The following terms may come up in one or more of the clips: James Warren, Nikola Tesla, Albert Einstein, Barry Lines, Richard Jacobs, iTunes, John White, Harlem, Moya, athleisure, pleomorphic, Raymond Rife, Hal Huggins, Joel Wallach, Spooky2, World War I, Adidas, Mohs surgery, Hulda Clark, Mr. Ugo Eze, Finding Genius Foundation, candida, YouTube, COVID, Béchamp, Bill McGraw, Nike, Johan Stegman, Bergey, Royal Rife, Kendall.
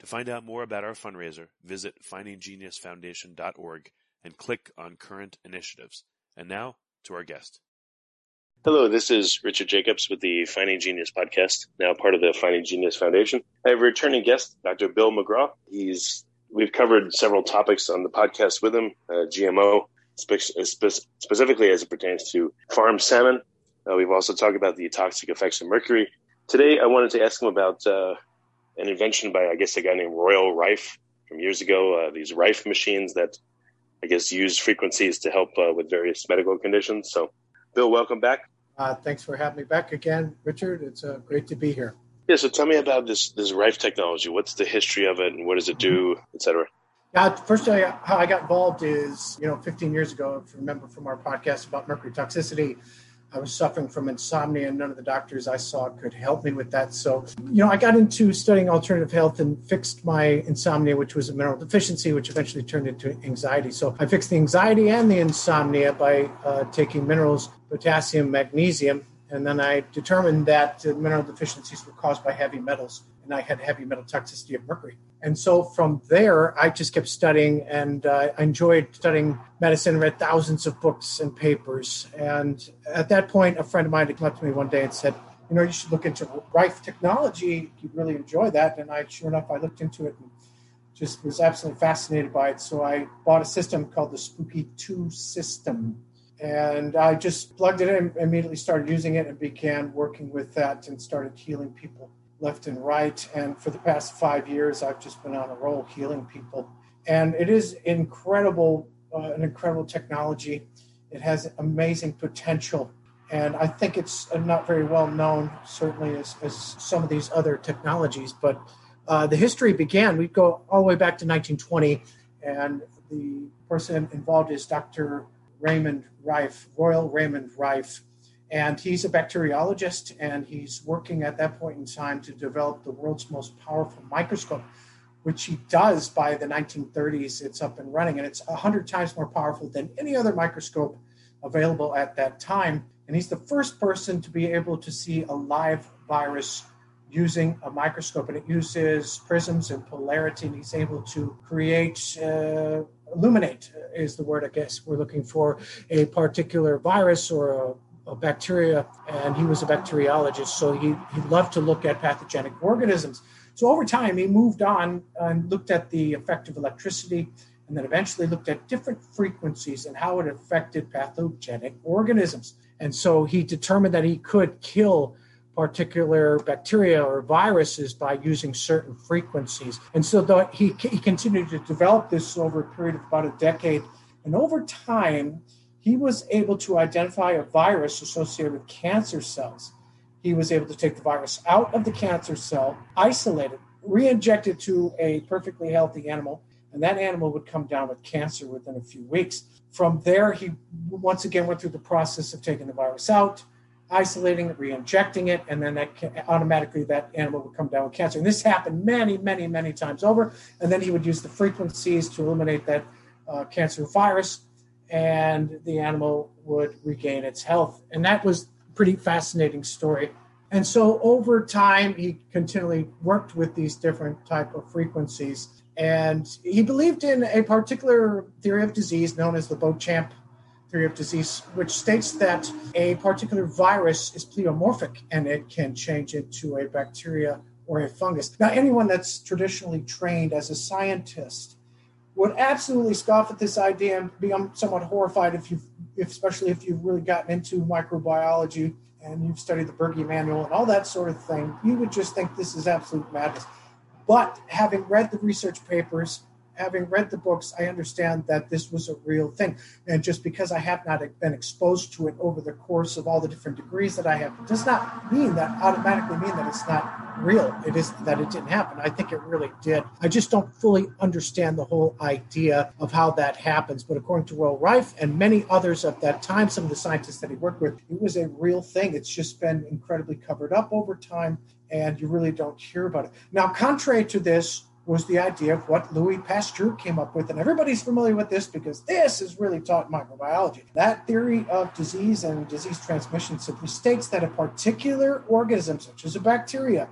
To find out more about our fundraiser, visit findinggeniusfoundation.org and click on Current Initiatives. And now, to our guest. Hello, this is Richard Jacobs with the Finding Genius Podcast, now part of the Finding Genius Foundation. I have a returning guest, Dr. Bill McGraw. We've covered several topics on the podcast with him, GMO, specifically as it pertains to farmed salmon. We've also talked about the toxic effects of mercury. Today, I wanted to ask him about an invention by, I guess, a guy named Royal Rife from years ago, these Rife machines that, I guess, use frequencies to help with various medical conditions. So, Bill, welcome back. Thanks for having me back again, Richard. It's great to be here. Yeah, so tell me about this Rife technology. What's the history of it and what does it do, et cetera? First, how I got involved is, 15 years ago, if you remember from our podcast about mercury toxicity, I was suffering from insomnia and none of the doctors I saw could help me with that. So, I got into studying alternative health and fixed my insomnia, which was a mineral deficiency, which eventually turned into anxiety. So I fixed the anxiety and the insomnia by taking minerals, potassium, magnesium. And then I determined that mineral deficiencies were caused by heavy metals. And I had heavy metal toxicity of mercury. And so from there, I just kept studying, and I enjoyed studying medicine, read thousands of books and papers. And at that point, a friend of mine came up to me one day and said, you should look into Rife technology. You'd really enjoy that. And sure enough, I looked into it and just was absolutely fascinated by it. So I bought a system called the Spooky2 system. And I just plugged it in and immediately started using it and began working with that and started healing people left and right. And for the past 5 years, I've just been on a roll healing people. And it is an incredible technology. It has amazing potential. And I think it's not very well known, certainly as some of these other technologies. But the history began, we go all the way back to 1920. And the person involved is Dr. Raymond Rife, Royal Raymond Rife. And he's a bacteriologist, and he's working at that point in time to develop the world's most powerful microscope, which he does by the 1930s. It's up and running, and it's 100 times more powerful than any other microscope available at that time. And he's the first person to be able to see a live virus using a microscope, and it uses prisms and polarity, and he's able to create illuminate is the word, I guess, we're looking for, a particular virus or a bacteria, and he was a bacteriologist, so he loved to look at pathogenic organisms. So over time, he moved on and looked at the effect of electricity, and then eventually looked at different frequencies and how it affected pathogenic organisms. And so he determined that he could kill particular bacteria or viruses by using certain frequencies. And so he continued to develop this over a period of about a decade, and over time, he was able to identify a virus associated with cancer cells. He was able to take the virus out of the cancer cell, isolate it, re-injected to a perfectly healthy animal, and that animal would come down with cancer within a few weeks. From there, he once again went through the process of taking the virus out, isolating it, re-injecting it, and then that automatically that animal would come down with cancer. And this happened many, many, many times over. And then he would use the frequencies to eliminate that cancer virus, and the animal would regain its health. And that was a pretty fascinating story. And so over time, he continually worked with these different type of frequencies. And he believed in a particular theory of disease known as the Béchamp theory of disease, which states that a particular virus is pleomorphic and it can change into a bacteria or a fungus. Now, anyone that's traditionally trained as a scientist would absolutely scoff at this idea and become somewhat horrified especially if you've really gotten into microbiology and you've studied the Bergey manual and all that sort of thing. You would just think this is absolute madness. But having read the research papers, having read the books, I understand that this was a real thing. And just because I have not been exposed to it over the course of all the different degrees that I have, does not mean that automatically mean that it's not real. It is that it didn't happen. I think it really did. I just don't fully understand the whole idea of how that happens. But according to Royal Rife and many others at that time, some of the scientists that he worked with, it was a real thing. It's just been incredibly covered up over time, and you really don't hear about it. Now, contrary to this, was the idea of what Louis Pasteur came up with. And everybody's familiar with this because this is really taught microbiology. That theory of disease and disease transmission simply states that a particular organism, such as a bacteria,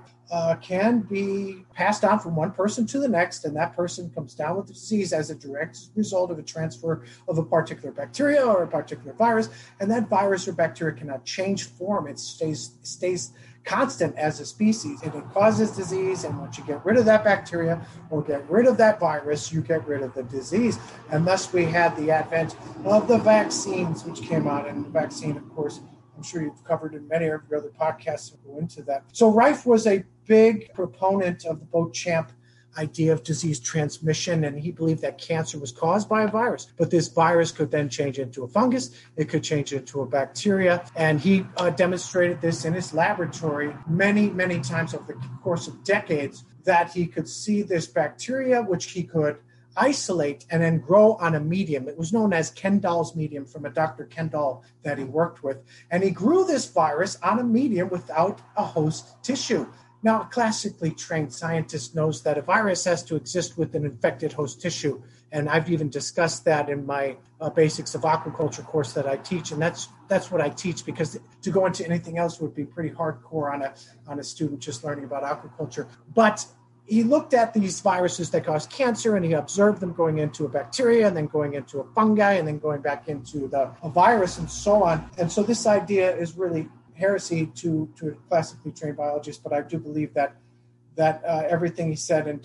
can be passed on from one person to the next, and that person comes down with the disease as a direct result of a transfer of a particular bacteria or a particular virus, and that virus or bacteria cannot change form. It stays constant as a species, and it causes disease, and once you get rid of that bacteria or get rid of that virus, you get rid of the disease. And thus we had the advent of the vaccines, which came out, and the vaccine, of course, I'm sure you've covered in many of your other podcasts that go into that. So Rife was a big proponent of the Béchamp idea of disease transmission, and he believed that cancer was caused by a virus. But this virus could then change into a fungus, it could change into a bacteria, and he demonstrated this in his laboratory many, many times over the course of decades, that he could see this bacteria, which he could isolate and then grow on a medium. It was known as Kendall's medium, from a Dr. Kendall that he worked with. And he grew this virus on a medium without a host tissue. Now, a classically trained scientist knows that a virus has to exist with an infected host tissue. And I've even discussed that in my Basics of Aquaculture course that I teach. And that's what I teach, because to go into anything else would be pretty hardcore on a student just learning about aquaculture. But he looked at these viruses that cause cancer, and he observed them going into a bacteria and then going into a fungi and then going back into a virus and so on. And so this idea is really heresy to a classically trained biologist, but I do believe that everything he said and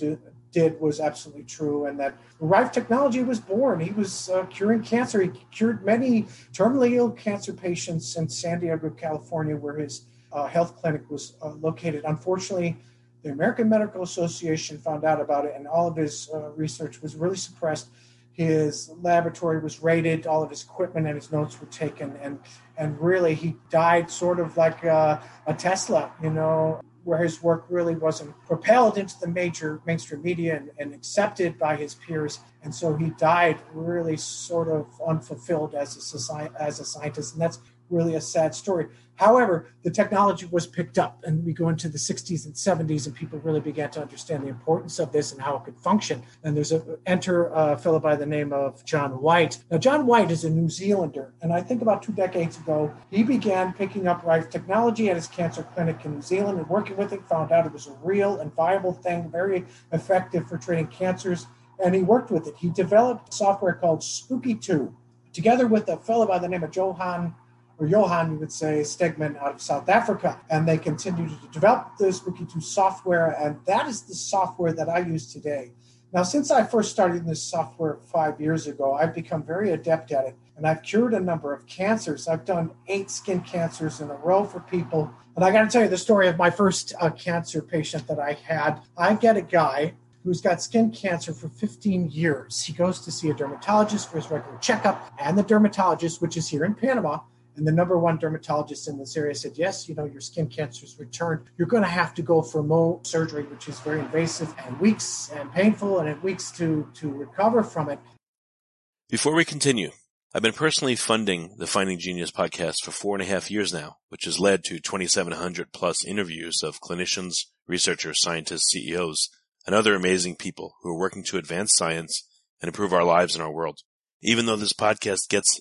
did was absolutely true, and that Rife technology was born. He was curing cancer. He cured many terminally ill cancer patients in San Diego, California, where his health clinic was located. Unfortunately, the American Medical Association found out about it, and all of his research was really suppressed. His laboratory was raided, all of his equipment and his notes were taken, and really he died sort of like a Tesla, where his work really wasn't propelled into the major mainstream media and accepted by his peers. And so he died really sort of unfulfilled as a scientist, and that's really a sad story. However, the technology was picked up, and we go into the 60s and 70s, and people really began to understand the importance of this and how it could function. And there's a fellow by the name of John White. Now, John White is a New Zealander, and I think about 2 decades ago, he began picking up Rife technology at his cancer clinic in New Zealand and working with it, found out it was a real and viable thing, very effective for treating cancers, and he worked with it. He developed software called Spooky2, together with a fellow by the name of Johan, you would say, Stegman out of South Africa. And they continue to develop the Spooky2 software, and that is the software that I use today. Now, since I first started this software 5 years ago, I've become very adept at it, and I've cured a number of cancers. I've done 8 skin cancers in a row for people. And I got to tell you the story of my first cancer patient that I had. I get a guy who's got skin cancer for 15 years. He goes to see a dermatologist for his regular checkup, and the dermatologist, which is here in Panama, And the number one dermatologist in this area said, yes, you know, your skin cancer's returned. You're going to have to go for Mohs surgery, which is very invasive and weeks and painful, and it weeks to recover from it. Before we continue, I've been personally funding the Finding Genius podcast for 4.5 years now, which has led to 2,700 plus interviews of clinicians, researchers, scientists, CEOs, and other amazing people who are working to advance science and improve our lives and our world. Even though this podcast gets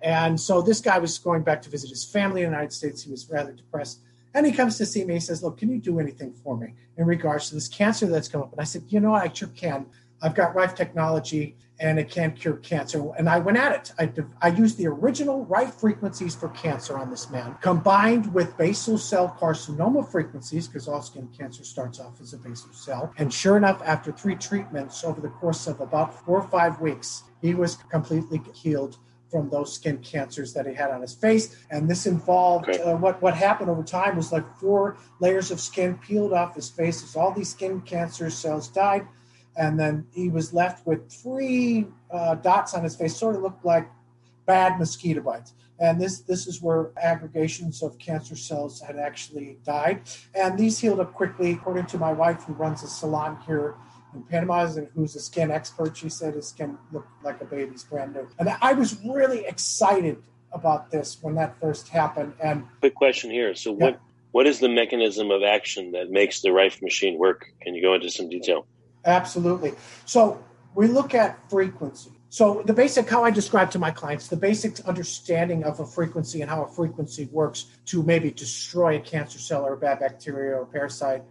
And so this guy was going back to visit his family in the United States. He was rather depressed. And he comes to see me. He says, look, can you do anything for me in regards to this cancer that's come up? And I said, you know, I sure can. I've got Rife technology, and it can cure cancer. And I went at it. I used the original Rife frequencies for cancer on this man, combined with basal cell carcinoma frequencies, because all skin cancer starts off as a basal cell. And sure enough, after 3 treatments over the course of about 4 or 5 weeks, he was completely healed from those skin cancers that he had on his face. And this involved what happened over time was like 4 layers of skin peeled off his face as all these skin cancer cells died. And then he was left with 3 dots on his face, sort of looked like bad mosquito bites. And this is where aggregations of cancer cells had actually died. And these healed up quickly. According to my wife, who runs a salon here in Panama and who's a skin expert, she said his skin looked like a baby's brand new. And I was really excited about this when that first happened. And quick question here. So what is the mechanism of action that makes the Rife machine work? Can you go into some detail? Absolutely. So we look at frequency. So the basic, how I describe to my clients, the basic understanding of a frequency and how a frequency works to maybe destroy a cancer cell or a bad bacteria or a parasite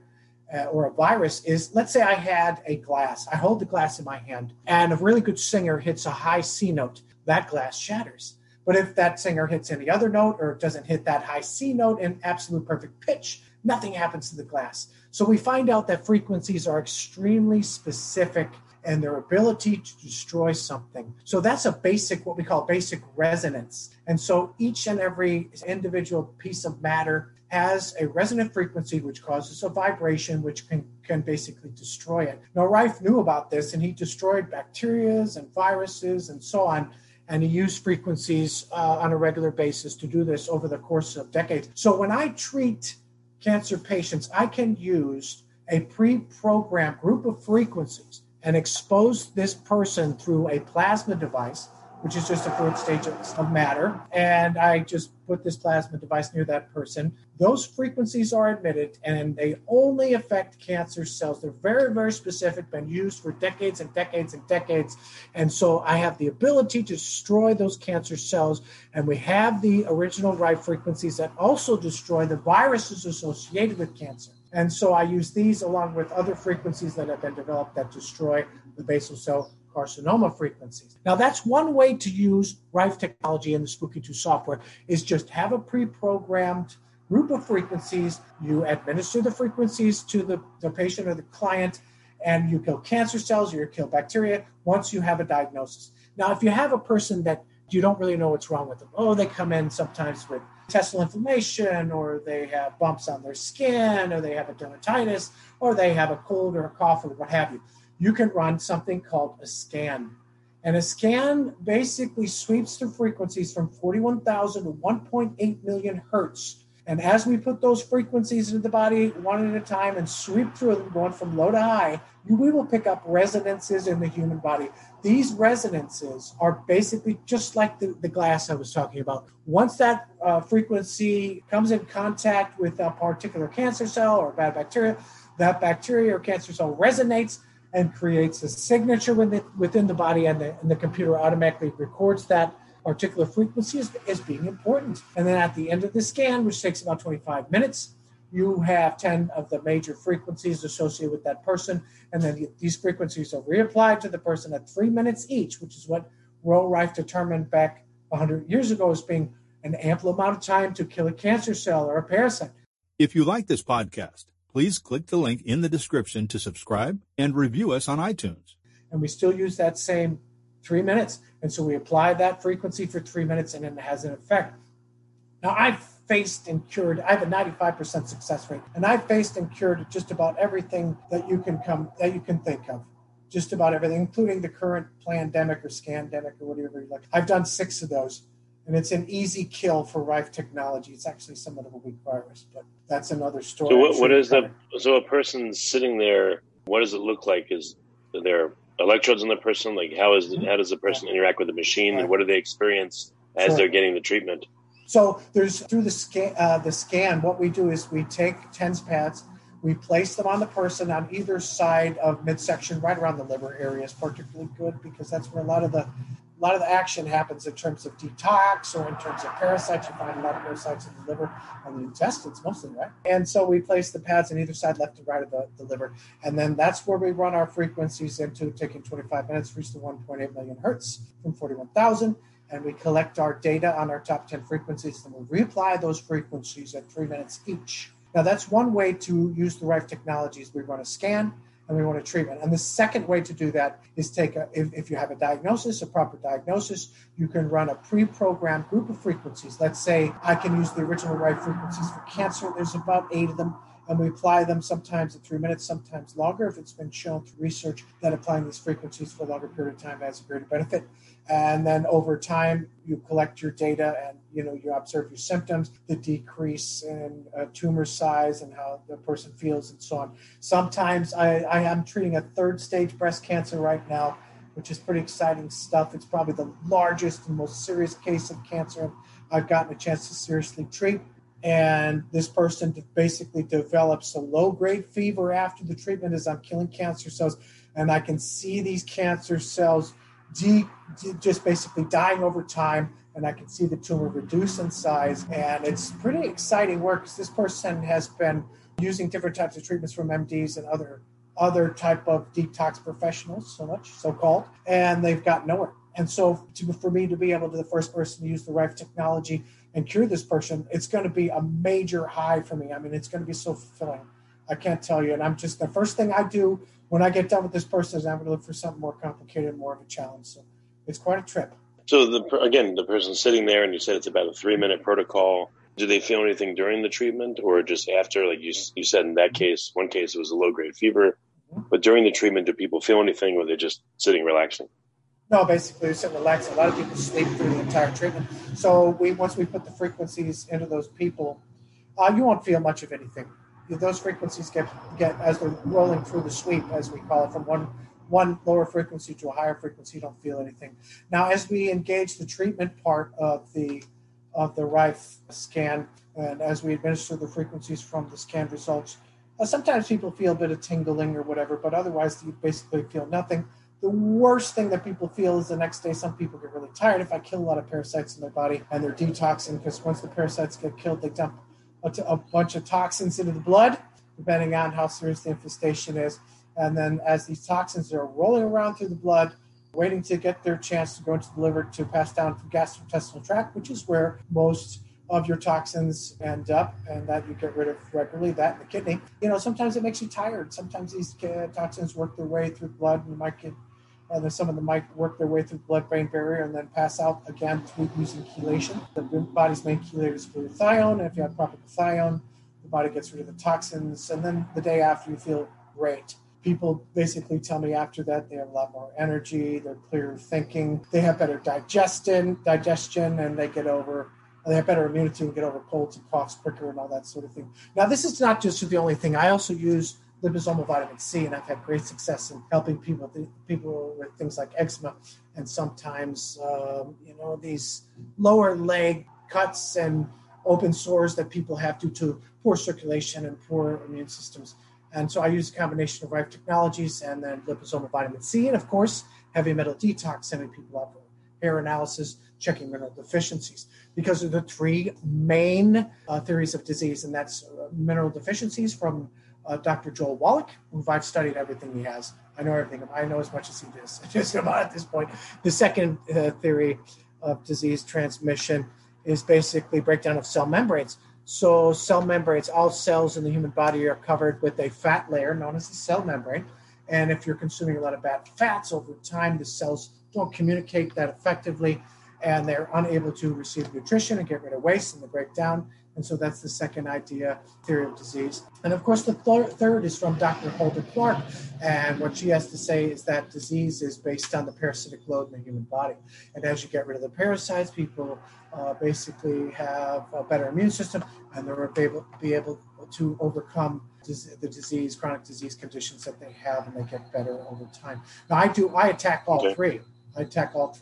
or a virus is, let's say I had a glass. I hold the glass in my hand and a really good singer hits a high C note. That glass shatters. But if that singer hits any other note or doesn't hit that high C note in absolute perfect pitch, nothing happens to the glass. So we find out that frequencies are extremely specific in their ability to destroy something. So that's a basic, what we call basic resonance. And so each and every individual piece of matter has a resonant frequency, which causes a vibration, which can basically destroy it. Now, Rife knew about this, and he destroyed bacteria and viruses and so on. And he used frequencies on a regular basis to do this over the course of decades. So when I treat cancer patients, I can use a pre-programmed group of frequencies and expose this person through a plasma device, which is just a 4th stage of matter. And I just put this plasma device near that person. Those frequencies are emitted, and they only affect cancer cells. They're very, very specific, been used for decades and decades and decades. And so I have the ability to destroy those cancer cells. And we have the original Rife frequencies that also destroy the viruses associated with cancer. And so I use these along with other frequencies that have been developed that destroy the basal cell carcinoma frequencies. Now, that's one way to use Rife technology in the Spooky2 software, is just have a pre-programmed group of frequencies. You administer the frequencies to the patient or the client, and you kill cancer cells or you kill bacteria once you have a diagnosis. Now, if you have a person that you don't really know what's wrong with them, oh, they come in sometimes with intestinal inflammation, or they have bumps on their skin, or they have a dermatitis, or they have a cold or a cough or what have you, you can run something called a scan. And a scan basically sweeps through frequencies from 41,000 to 1.8 million hertz. And as we put those frequencies into the body one at a time and sweep through them, going from low to high, we will pick up resonances in the human body. These resonances are basically just like the glass I was talking about. Once that frequency comes in contact with a particular cancer cell or bad bacteria, that bacteria or cancer cell resonates and creates a signature within the body, and the computer automatically records that particular frequency as being important. And then at the end of the scan, which takes about 25 minutes, you have 10 of the major frequencies associated with that person. And then these frequencies are reapplied to the person at 3 minutes each, which is what Royal Rife determined back 100 years ago as being an ample amount of time to kill a cancer cell or a parasite. If you like this podcast, please click the link in the description to subscribe and review us on iTunes. And we still use that same 3 minutes. And so we apply that frequency for 3 minutes and it has an effect. Now, I've faced and cured, I have a 95% success rate, and I've faced and cured just about everything that you can think of. Just about everything, including the current plandemic or scandemic or whatever you like. I've done 6 of those, and it's an easy kill for Rife technology. It's actually somewhat of a weak virus, but that's another story. So what is that? So a person sitting there, what does it look like? Is there electrodes on the person? Like how does the person interact with the machine, and what do they experience as they're getting the treatment? So there's through the scan, what we do is we take TENS pads. We place them on the person on either side of midsection, right around the liver area is particularly good because that's where a lot of the action happens in terms of detox or in terms of parasites. You find a lot of parasites in the liver and the intestines mostly, right? And so we place the pads on either side, left and right of the liver. And then that's where we run our frequencies into, taking 25 minutes, reach the 1.8 million hertz from 41,000. And we collect our data on our top 10 frequencies, and we reapply those frequencies at 3 minutes each. Now, that's one way to use the Rife technologies. We run a scan and we run a treatment. And the second way to do that is if you have a proper diagnosis, you can run a pre-programmed group of frequencies. Let's say I can use the original Rife frequencies for cancer. There's about 8 of them. And we apply them sometimes at 3 minutes, sometimes longer, if it's been shown through research that applying these frequencies for a longer period of time has a greater benefit. And then over time, you collect your data and, you observe your symptoms, the decrease in tumor size and how the person feels and so on. Sometimes I am treating a 3rd stage breast cancer right now, which is pretty exciting stuff. It's probably the largest and most serious case of cancer I've gotten a chance to seriously treat. And this person basically develops a low-grade fever after the treatment as I'm killing cancer cells. And I can see these cancer cells just basically dying over time. And I can see the tumor reduce in size. And it's pretty exciting work because this person has been using different types of treatments from MDs and other type of detox professionals, so-called, and they've got nowhere. And so for me to be able to the first person to use the Rife technology and cure this person, it's going to be a major high for me. I mean, it's going to be so fulfilling. I can't tell you. And the first thing I do when I get done with this person is I'm going to look for something more complicated, more of a challenge. So it's quite a trip. So the person sitting there, and you said it's about a 3-minute protocol. Do they feel anything during the treatment or just after? Like you said, in that case, one case, it was a low-grade fever. But during the treatment, do people feel anything, or are they just sitting relaxing? No, basically, it's relaxing. A lot of people sleep through the entire treatment. So once we put the frequencies into those people, you won't feel much of anything. Those frequencies get as they're rolling through the sweep, as we call it, from one lower frequency to a higher frequency, you don't feel anything. Now, as we engage the treatment part of the Rife scan, and as we administer the frequencies from the scan results, sometimes people feel a bit of tingling or whatever, but otherwise you basically feel nothing. The worst thing that people feel is the next day, some people get really tired. If I kill a lot of parasites in their body and they're detoxing, because once the parasites get killed, they dump a bunch of toxins into the blood, depending on how serious the infestation is. And then as these toxins are rolling around through the blood, waiting to get their chance to go into the liver to pass down to the gastrointestinal tract, which is where most of your toxins end up, and that you get rid of regularly, that and the kidney. Sometimes it makes you tired. Sometimes these toxins work their way through blood, and some of them might work their way through the blood-brain barrier and then pass out again through using chelation. The body's main chelator is glutathione, and if you have proper glutathione, the body gets rid of the toxins, and then the day after you feel great. People basically tell me after that they have a lot more energy, they're clearer thinking, they have better digestion, and they have better immunity and get over colds and coughs quicker and all that sort of thing. Now, this is not just the only thing. I also use liposomal vitamin C, and I've had great success in helping people with things like eczema and sometimes, these lower leg cuts and open sores that people have due to poor circulation and poor immune systems. And so I use a combination of Rife technologies and then liposomal vitamin C, and, of course, heavy metal detox, sending people up with hair analysis, checking mineral deficiencies, because of the 3 main theories of disease, and that's mineral deficiencies from Dr. Joel Wallach, who I've studied everything he has. I know everything. I know as much as he does, just about at this point. The second theory of disease transmission is basically breakdown of cell membranes. So cell membranes, all cells in the human body are covered with a fat layer known as the cell membrane. And if you're consuming a lot of bad fats over time, the cells don't communicate that effectively, and they're unable to receive nutrition and get rid of waste, and they break down. And so that's the second idea, theory of disease. And of course, the third is from Dr. Hulda Clark. And what she has to say is that disease is based on the parasitic load in the human body. And as you get rid of the parasites, people basically have a better immune system, and they're able to overcome the disease, chronic disease conditions that they have, and they get better over time. Now, I attack all three.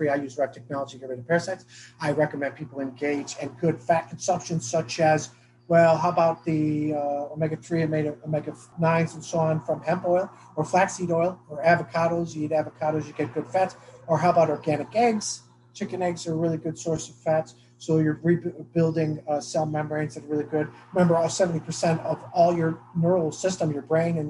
I use REP technology to get rid of parasites. I recommend people engage in good fat consumption, such as, well, how about the omega-3 and omega-9s and so on from hemp oil or flaxseed oil or avocados. You eat avocados, you get good fats. Or how about organic eggs? Chicken eggs are a really good source of fats. So you're rebuilding cell membranes that are really good. Remember, 70% of all your neural system, your brain and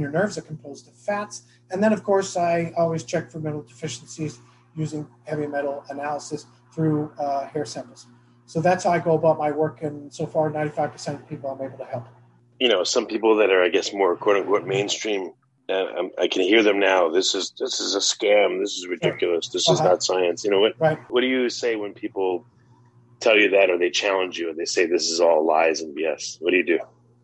your nerves, are composed of fats. And then, of course, I always check for mineral deficiencies using heavy metal analysis through hair samples. So that's how I go about my work, and so far, 95% of people I'm able to help. You know, some people that are, I guess, more quote-unquote mainstream, I can hear them now. This is a scam. This is ridiculous. This is not science. You know, what do you say when people tell you that, or they challenge you, and they say this is all lies and BS? What do you do?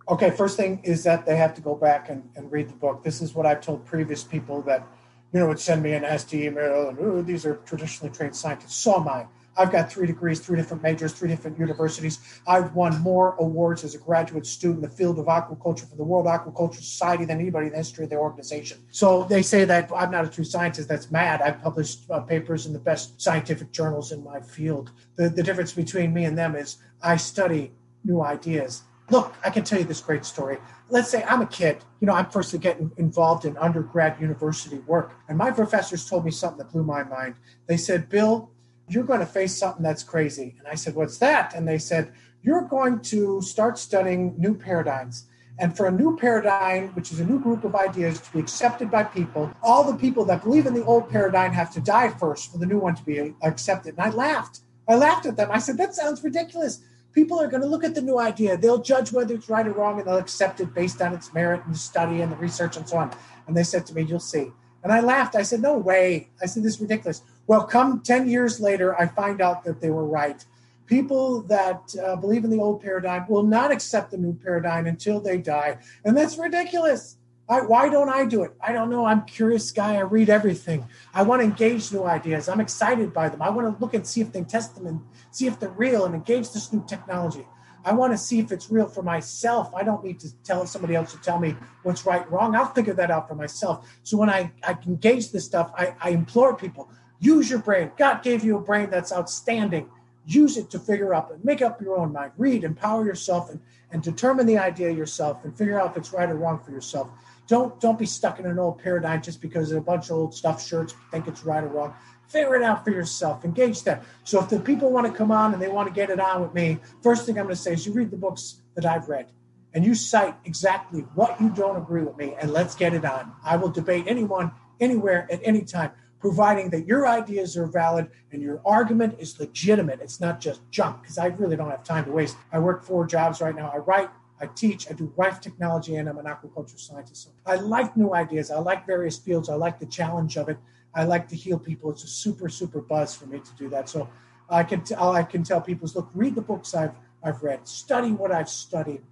Okay, first thing is that they have to go back and read the book. This is what I've told previous people that, would send me an nasty email, and these are traditionally trained scientists. So am I. I've got 3 degrees, 3 different majors, 3 different universities. I've won more awards as a graduate student in the field of aquaculture for the World Aquaculture Society than anybody in the history of their organization. So they say that I'm not a true scientist. That's mad. I've published papers in the best scientific journals in my field. The difference between me and them is I study new ideas. Look, I can tell you this great story. Let's say I'm a kid. I'm first to get involved in undergrad university work. And my professors told me something that blew my mind. They said, Bill, you're going to face something that's crazy. And I said, what's that? And they said, you're going to start studying new paradigms. And for a new paradigm, which is a new group of ideas to be accepted by people, all the people that believe in the old paradigm have to die first for the new one to be accepted. And I laughed. At them. I said, that sounds ridiculous. People are going to look at the new idea. They'll judge whether it's right or wrong, and they'll accept it based on its merit and the study and the research and so on. And they said to me, you'll see. And I laughed. I said, no way. I said, this is ridiculous. Well, come 10 years later, I find out that they were right. People that believe in the old paradigm will not accept the new paradigm until they die. And that's ridiculous. Why don't I do it? I don't know. I'm a curious guy. I read everything. I want to engage new ideas. I'm excited by them. I want to look and see if they test them and see if they're real and engage this new technology. I want to see if it's real for myself. I don't need to tell somebody else to tell me what's right and wrong. I'll figure that out for myself. So when I engage this stuff, I implore people, use your brain. God gave you a brain that's outstanding. Use it to figure out and make up your own mind. Read, empower yourself, and determine the idea yourself and figure out if it's right or wrong for yourself. Don't be stuck in an old paradigm just because a bunch of old stuffed shirts think it's right or wrong. Figure it out for yourself. Engage that. So if the people want to come on and they want to get it on with me, first thing I'm going to say is you read the books that I've read and you cite exactly what you don't agree with me, and let's get it on. I will debate anyone, anywhere, at any time, providing that your ideas are valid and your argument is legitimate. It's not just junk, because I really don't have time to waste. I work 4 jobs right now. I write, I teach, I do Rife technology, and I'm an aquaculture scientist. So I like new ideas. I like various fields. I like the challenge of it. I like to heal people. It's a super, super buzz for me to do that. So I can tell people is, look, read the books I've read. Study what I've studied.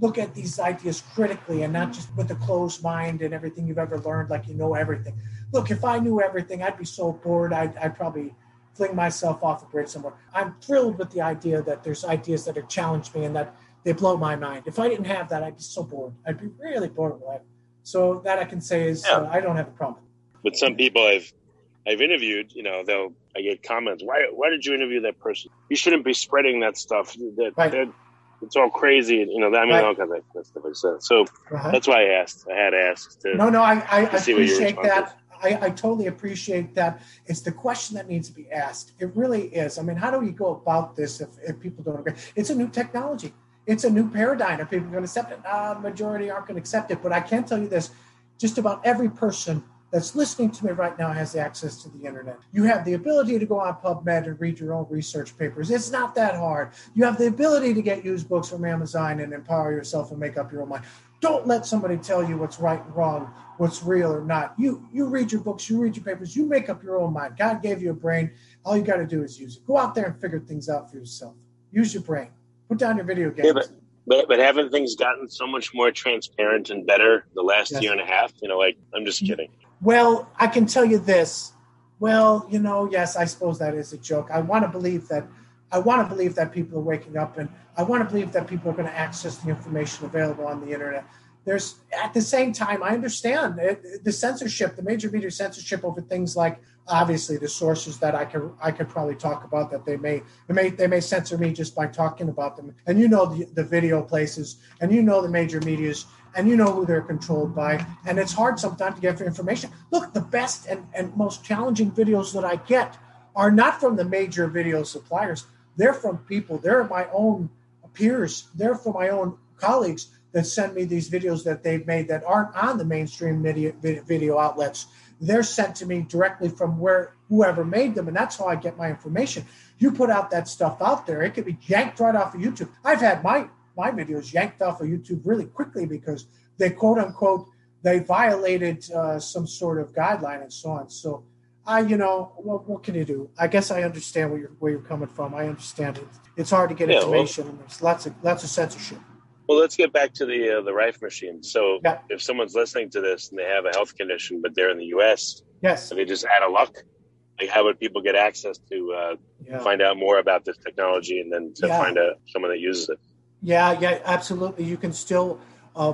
Look at these ideas critically and not just with a closed mind and everything you've ever learned, like you know everything. Look, if I knew everything, I'd be so bored. I'd probably fling myself off a bridge somewhere. I'm thrilled with the idea that there's ideas that have challenged me and that they blow my mind. If I didn't have that, I'd be so bored. I'd be really bored with life. So that I can say is I don't have a problem. But some people I've interviewed, I get comments, why did you interview that person? You shouldn't be spreading that stuff. It's all crazy. All kinds of stuff like that. So that's why I asked. I had asked. I appreciate that. I totally appreciate that. It's the question that needs to be asked. It really is. I mean, how do we go about this if people don't agree? It's a new technology. It's a new paradigm. Are people going to accept it? The majority aren't going to accept it. But I can tell you this, just about every person that's listening to me right now has access to the internet. You have the ability to go on PubMed and read your own research papers. It's not that hard. You have the ability to get used books from Amazon and empower yourself and make up your own mind. Don't let somebody tell you what's right and wrong, what's real or not. You read your books, you read your papers, you make up your own mind. God gave you a brain. All you got to do is use it. Go out there and figure things out for yourself. Use your brain. Put down your video games. Yeah, but haven't things gotten so much more transparent and better the last year and a half? You know, like, I'm just kidding. Well, I can tell you this. Well, you know, yes, I suppose that is a joke. I want to believe that people are waking up, and I want to believe that people are going to access the information available on the internet. There's, at the same time, I understand the censorship, the major media censorship over things like, obviously, the sources that I could probably talk about that they may censor me just by talking about them. And you know the video places, and you know the major medias, and you know who they're controlled by. And it's hard sometimes to get information. Look, the best and most challenging videos that I get are not from the major video suppliers. They're from people. They're my own peers. They're from my own colleagues that send me these videos that they've made that aren't on the mainstream video outlets. They're sent to me directly from whoever made them, and that's how I get my information. You put out that stuff out there, it could be yanked right off of YouTube. I've had my videos yanked off of YouTube really quickly because they, quote unquote, they violated some sort of guideline and so on. So, what can you do? I guess I understand where you're coming from. I understand it. It's hard to get information. Well, there's lots of censorship. Well, let's get back to the Rife machine. So if someone's listening to this and they have a health condition, but they're in the U.S., so they just out of luck, like, how would people get access to find out more about this technology and then to find out someone that uses it? Yeah, absolutely. You can still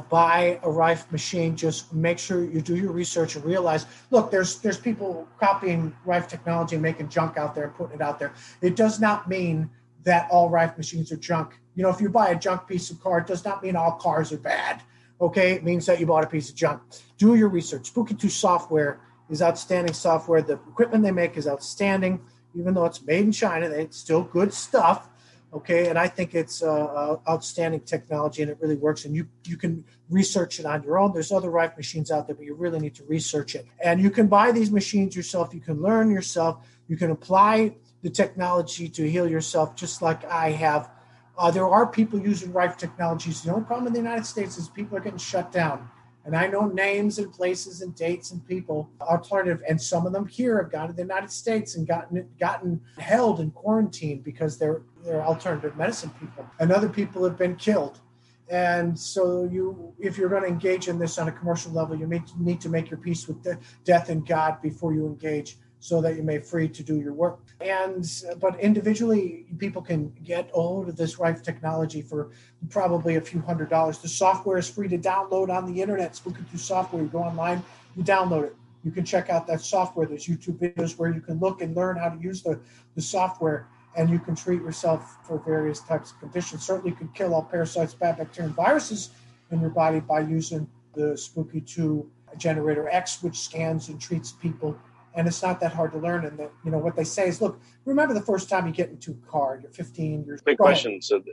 buy a Rife machine. Just make sure you do your research and realize, look, there's people copying Rife technology and making junk out there and putting it out there. It does not mean that all Rife machines are junk. You know, if you buy a junk piece of car, it does not mean all cars are bad, okay? It means that you bought a piece of junk. Do your research. Spooky2 software is outstanding software. The equipment they make is outstanding. Even though it's made in China, it's still good stuff, okay? And I think it's outstanding technology, and it really works. And you can research it on your own. There's other Rife machines out there, but you really need to research it. And you can buy these machines yourself. You can learn yourself. You can apply the technology to heal yourself just like I have. There are people using Rife technologies. The only problem in the United States is people are getting shut down. And I know names and places and dates and people, alternative, and some of them here have gone to the United States and gotten held in quarantine because they're alternative medicine people. And other people have been killed. And so if you're going to engage in this on a commercial level, you need to make your peace with death and God before you engage, so that you may be free to do your work. But individually, people can get a hold of this Rife technology for probably a few $100s. The software is free to download on the internet. Spooky2 software, you go online, you download it. You can check out that software. There's YouTube videos where you can look and learn how to use the software, and you can treat yourself for various types of conditions. Certainly you can kill all parasites, bad bacteria, and viruses in your body by using the Spooky2 Generator X, which scans and treats people. And it's not that hard to learn. And what they say is, look, remember the first time you get into a car, you're 15 years old. Big question. Ahead.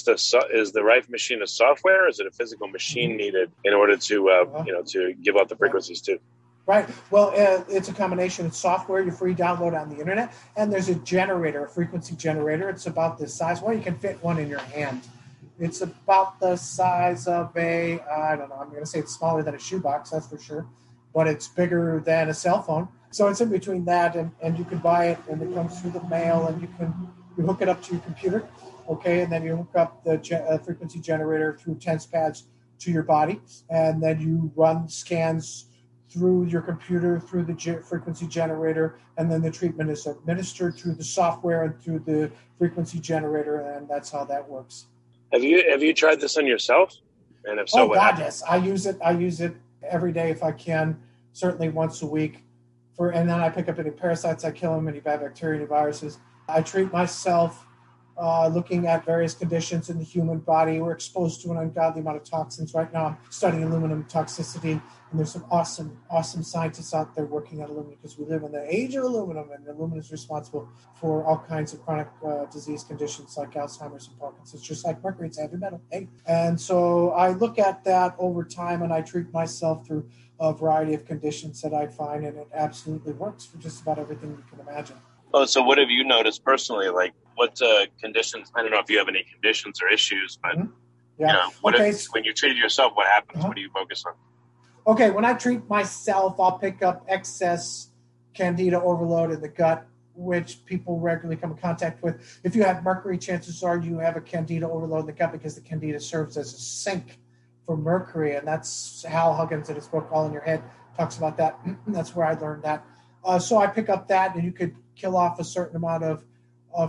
So is the Rife machine a software, or is it a physical machine needed in order to, to give out the frequencies too? Right. Well, it's a combination of software, your free download on the internet, and there's a generator, a frequency generator. It's about this size. Well, you can fit one in your hand. It's about the size of I'm going to say it's smaller than a shoebox, that's for sure. But it's bigger than a cell phone. So it's in between that, and you can buy it, and it comes through the mail, and you hook it up to your computer, okay, and then you hook up the frequency generator through TENS pads to your body, and then you run scans through your computer, through the frequency generator, and then the treatment is administered through the software and through the frequency generator, and that's how that works. Have you tried this on yourself? And if so, what happened? Oh, God, yes. I use it every day if I can, certainly once a week. And then I pick up any parasites, I kill them, any bad bacteria, any viruses. I treat myself looking at various conditions in the human body. We're exposed to an ungodly amount of toxins. Right now I'm studying aluminum toxicity, and there's some awesome, awesome scientists out there working on aluminum because we live in the age of aluminum, and aluminum is responsible for all kinds of chronic disease conditions like Alzheimer's and Parkinson's, just like mercury, it's heavy metal. And so I look at that over time, and I treat myself through a variety of conditions that I find, and it absolutely works for just about everything you can imagine. Oh, so what have you noticed personally? Like what conditions? I don't know if you have any conditions or issues, but you know, what if, when you treat yourself, what happens? What do you focus on? Okay, when I treat myself, I'll pick up excess candida overload in the gut, which people regularly come in contact with. If you have mercury, chances are you have a candida overload in the gut because the candida serves as a sink for mercury. And that's Hal Huggins in his book, All in Your Head, talks about that. That's where I learned that. So I pick up that, and you could kill off a certain amount of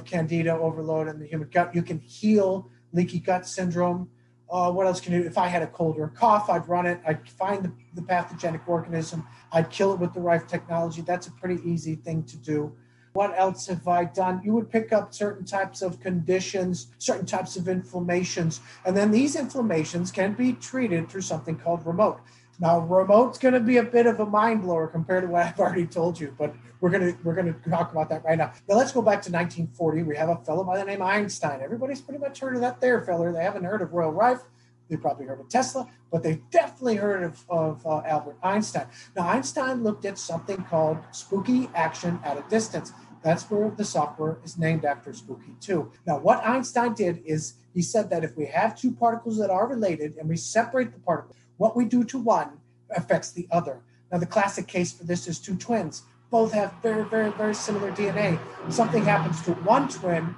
candida overload in the human gut. You can heal leaky gut syndrome. What else can you do? If I had a cold or a cough, I'd run it. I'd find the pathogenic organism. I'd kill it with the Rife technology. That's a pretty easy thing to do. What else have I done? You would pick up certain types of conditions, certain types of inflammations. And then these inflammations can be treated through something called remote. Now, remote's going to be a bit of a mind blower compared to what I've already told you, but we're going to talk about that right now. Now, let's go back to 1940. We have a fellow by the name of Einstein. Everybody's pretty much heard of that there fella. They haven't heard of Royal Rife. They probably heard of Tesla, but they've definitely heard of Albert Einstein. Now, Einstein looked at something called spooky action at a distance. That's where the software is named after, Spooky2. Now, what Einstein did is he said that if we have two particles that are related and we separate the particles, what we do to one affects the other. Now, the classic case for this is two twins. Both have very, very, very similar DNA. Something happens to one twin,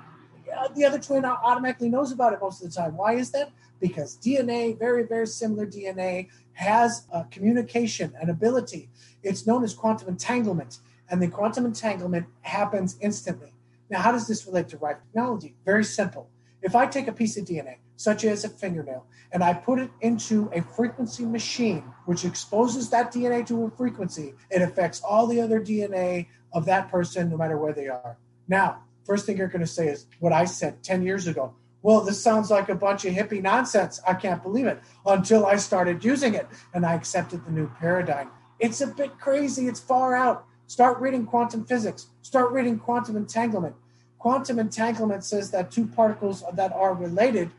the other twin automatically knows about it most of the time. Why is that? Because DNA, very, very similar DNA, has a communication, an ability. It's known as quantum entanglement. And the quantum entanglement happens instantly. Now, how does this relate to Rife technology? Very simple. If I take a piece of DNA, such as a fingernail, and I put it into a frequency machine, which exposes that DNA to a frequency, it affects all the other DNA of that person, no matter where they are. Now, first thing you're going to say is what I said 10 years ago. Well, this sounds like a bunch of hippie nonsense. I can't believe it, until I started using it and I accepted the new paradigm. It's a bit crazy. It's far out. Start reading quantum physics. Start reading quantum entanglement. Quantum entanglement says that two particles that are related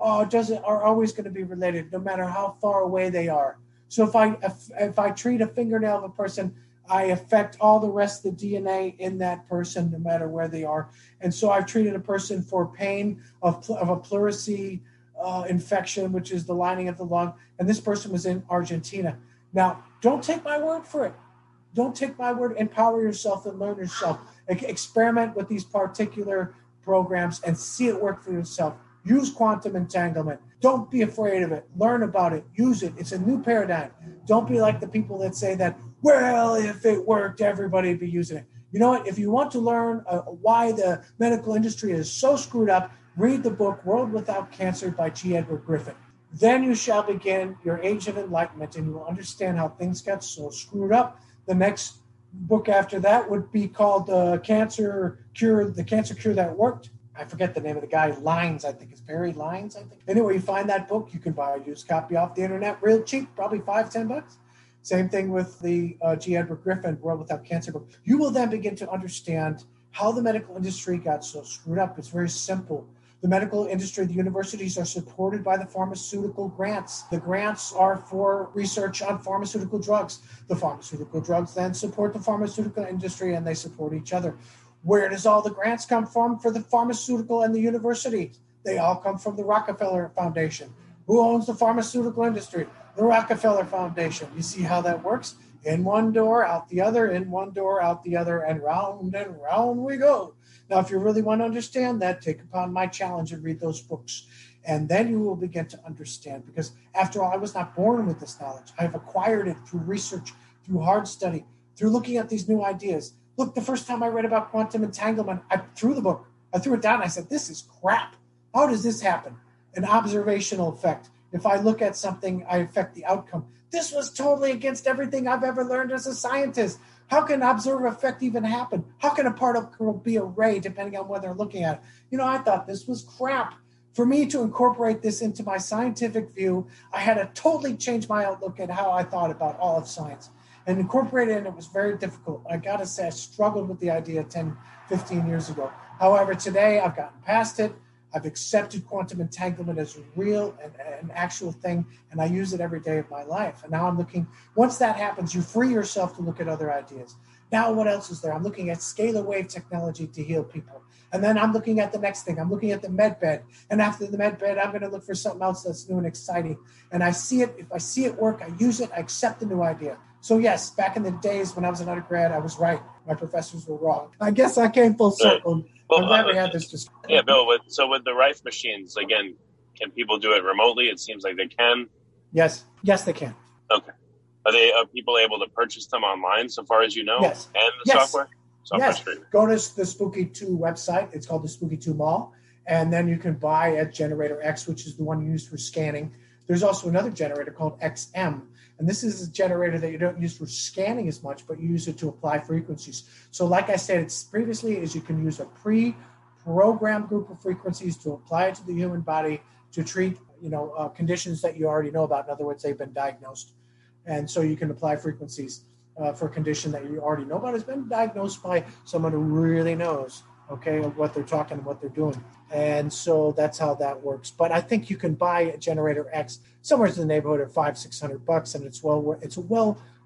are always going to be related, no matter how far away they are. So if I treat a fingernail of a person, I affect all the rest of the DNA in that person, no matter where they are. And so I've treated a person for pain of a pleurisy infection, which is the lining of the lung. And this person was in Argentina. Now, don't take my word for it. Don't take my word. Empower yourself and learn yourself. Experiment with these particular programs and see it work for yourself. Use quantum entanglement. Don't be afraid of it. Learn about it. Use it. It's a new paradigm. Don't be like the people that say that, well, if it worked, everybody would be using it. You know what? If you want to learn why the medical industry is so screwed up, read the book World Without Cancer by G. Edward Griffin. Then you shall begin your age of enlightenment, and you will understand how things got so screwed up. The next book after that would be called The Cancer Cure That Worked. I forget the name of the guy, Lines, I think. It's Barry Lines, I think. Anyway, you find that book, you can buy a used copy off the internet real cheap, probably $5-10. Same thing with the G. Edward Griffin, World Without Cancer book. You will then begin to understand how the medical industry got so screwed up. It's very simple. The medical industry, the universities are supported by the pharmaceutical grants. The grants are for research on pharmaceutical drugs. The pharmaceutical drugs then support the pharmaceutical industry, and they support each other. Where does all the grants come from for the pharmaceutical and the universities? They all come from the Rockefeller Foundation. Who owns the pharmaceutical industry? The Rockefeller Foundation. You see how that works? In one door, out the other, in one door, out the other, and round we go. Now, if you really want to understand that, take upon my challenge and read those books. And then you will begin to understand, because after all, I was not born with this knowledge. I have acquired it through research, through hard study, through looking at these new ideas. Look, the first time I read about quantum entanglement, I threw the book. I threw it down. And I said, this is crap. How does this happen? An observational effect. If I look at something, I affect the outcome. This was totally against everything I've ever learned as a scientist. How can observer effect even happen? How can a particle be a ray depending on what they're looking at? You know, I thought this was crap. For me to incorporate this into my scientific view, I had to totally change my outlook at how I thought about all of science. And incorporate it, and it was very difficult. I got to say, I struggled with the idea 10, 15 years ago. However, today I've gotten past it. I've accepted quantum entanglement as real and an actual thing, and I use it every day of my life. And now I'm looking, once that happens, you free yourself to look at other ideas. Now what else is there? I'm looking at scalar wave technology to heal people. And then I'm looking at the next thing. I'm looking at the med bed. And after the med bed, I'm going to look for something else that's new and exciting. And I see it. If I see it work, I use it. I accept the new idea. So yes, back in the days when I was an undergrad, I was right. My professors were wrong. I guess I came full circle. Right. Well, I'm glad we had this discussion. Yeah, Bill, with the Rife machines, again, can people do it remotely? It seems like they can. Yes, they can. Okay. Are people able to purchase them online, so far as you know? Yes. And the software? Yes. Go to the Spooky2 website. It's called the Spooky2 Mall. And then you can buy a Generator X, which is the one used for scanning. There's also another generator called XM. And this is a generator that you don't use for scanning as much, but you use it to apply frequencies. So like I said previously, is you can use a pre-programmed group of frequencies to apply it to the human body to treat conditions that you already know about. In other words, they've been diagnosed. And so you can apply frequencies for a condition that you already know about has been diagnosed by someone who really knows, of what they're talking and what they're doing. And so that's how that works. But I think you can buy a Generator X somewhere in the neighborhood of $500-$600, and it's well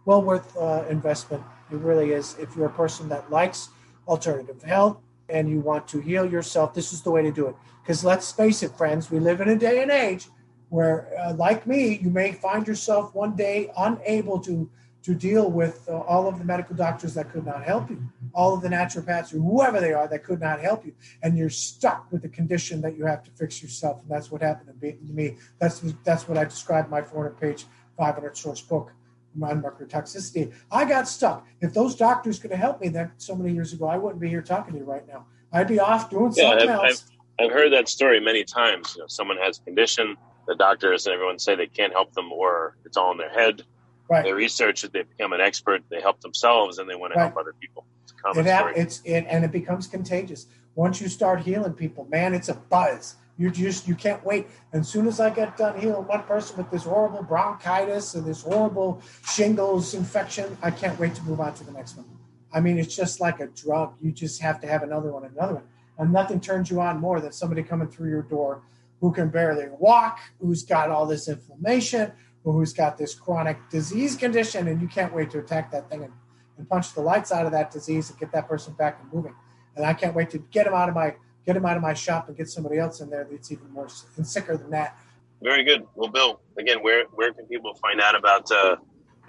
worth investment. It really is. If you're a person that likes alternative health and you want to heal yourself, this is the way to do it. Because let's face it, friends, we live in a day and age where, like me, you may find yourself one day unable to deal with all of the medical doctors that could not help you, all of the naturopaths or whoever they are that could not help you, and you're stuck with the condition that you have to fix yourself. And that's what happened to me. That's what I described in my 400-page, 500-source book, Mind Microtoxicity. I got stuck. If those doctors could have helped me that so many years ago, I wouldn't be here talking to you right now. I'd be off doing something else. I've heard that story many times. Someone has a condition, the doctors and everyone say they can't help them or it's all in their head. Right. They research it, they become an expert, they help themselves, and they want to help other people. It's a common story. And it becomes contagious. Once you start healing people, man, it's a buzz. You can't wait. And as soon as I get done healing one person with this horrible bronchitis and this horrible shingles infection, I can't wait to move on to the next one. I mean, it's just like a drug. You just have to have another one. And nothing turns you on more than somebody coming through your door who can barely walk, who's got all this inflammation, who's got this chronic disease condition, and you can't wait to attack that thing and punch the lights out of that disease and get that person back and moving. And I can't wait to get him out of my shop and get somebody else in there that's even more and sicker than that. Very good. Well, Bill, again, where can people find out about the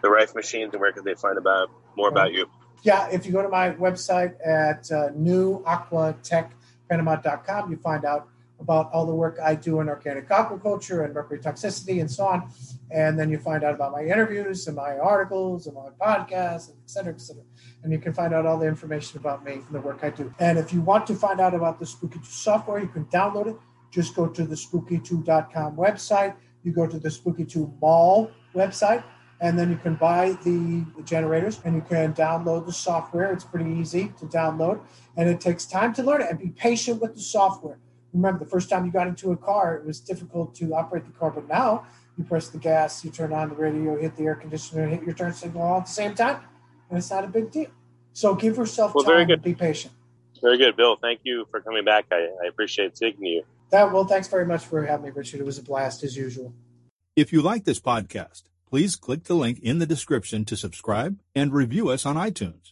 Rife machines, and where can they find out more about you? Yeah, if you go to my website at newaquatechpanama.com, you find out about all the work I do in organic aquaculture and mercury toxicity and so on. And then you find out about my interviews and my articles and my podcasts, and et cetera, et cetera. And you can find out all the information about me from the work I do. And if you want to find out about the Spooky2 software, you can download it. Just go to the Spooky2.com website. You go to the Spooky2 Mall website, and then you can buy the generators and you can download the software. It's pretty easy to download, and it takes time to learn it, and be patient with the software. Remember, the first time you got into a car, it was difficult to operate the car, but now you press the gas, you turn on the radio, hit the air conditioner, and hit your turn signal all at the same time, and it's not a big deal. So give yourself time and be patient. Very good, Bill. Thank you for coming back. I appreciate speaking to you. Thanks very much for having me, Richard. It was a blast, as usual. If you like this podcast, please click the link in the description to subscribe and review us on iTunes.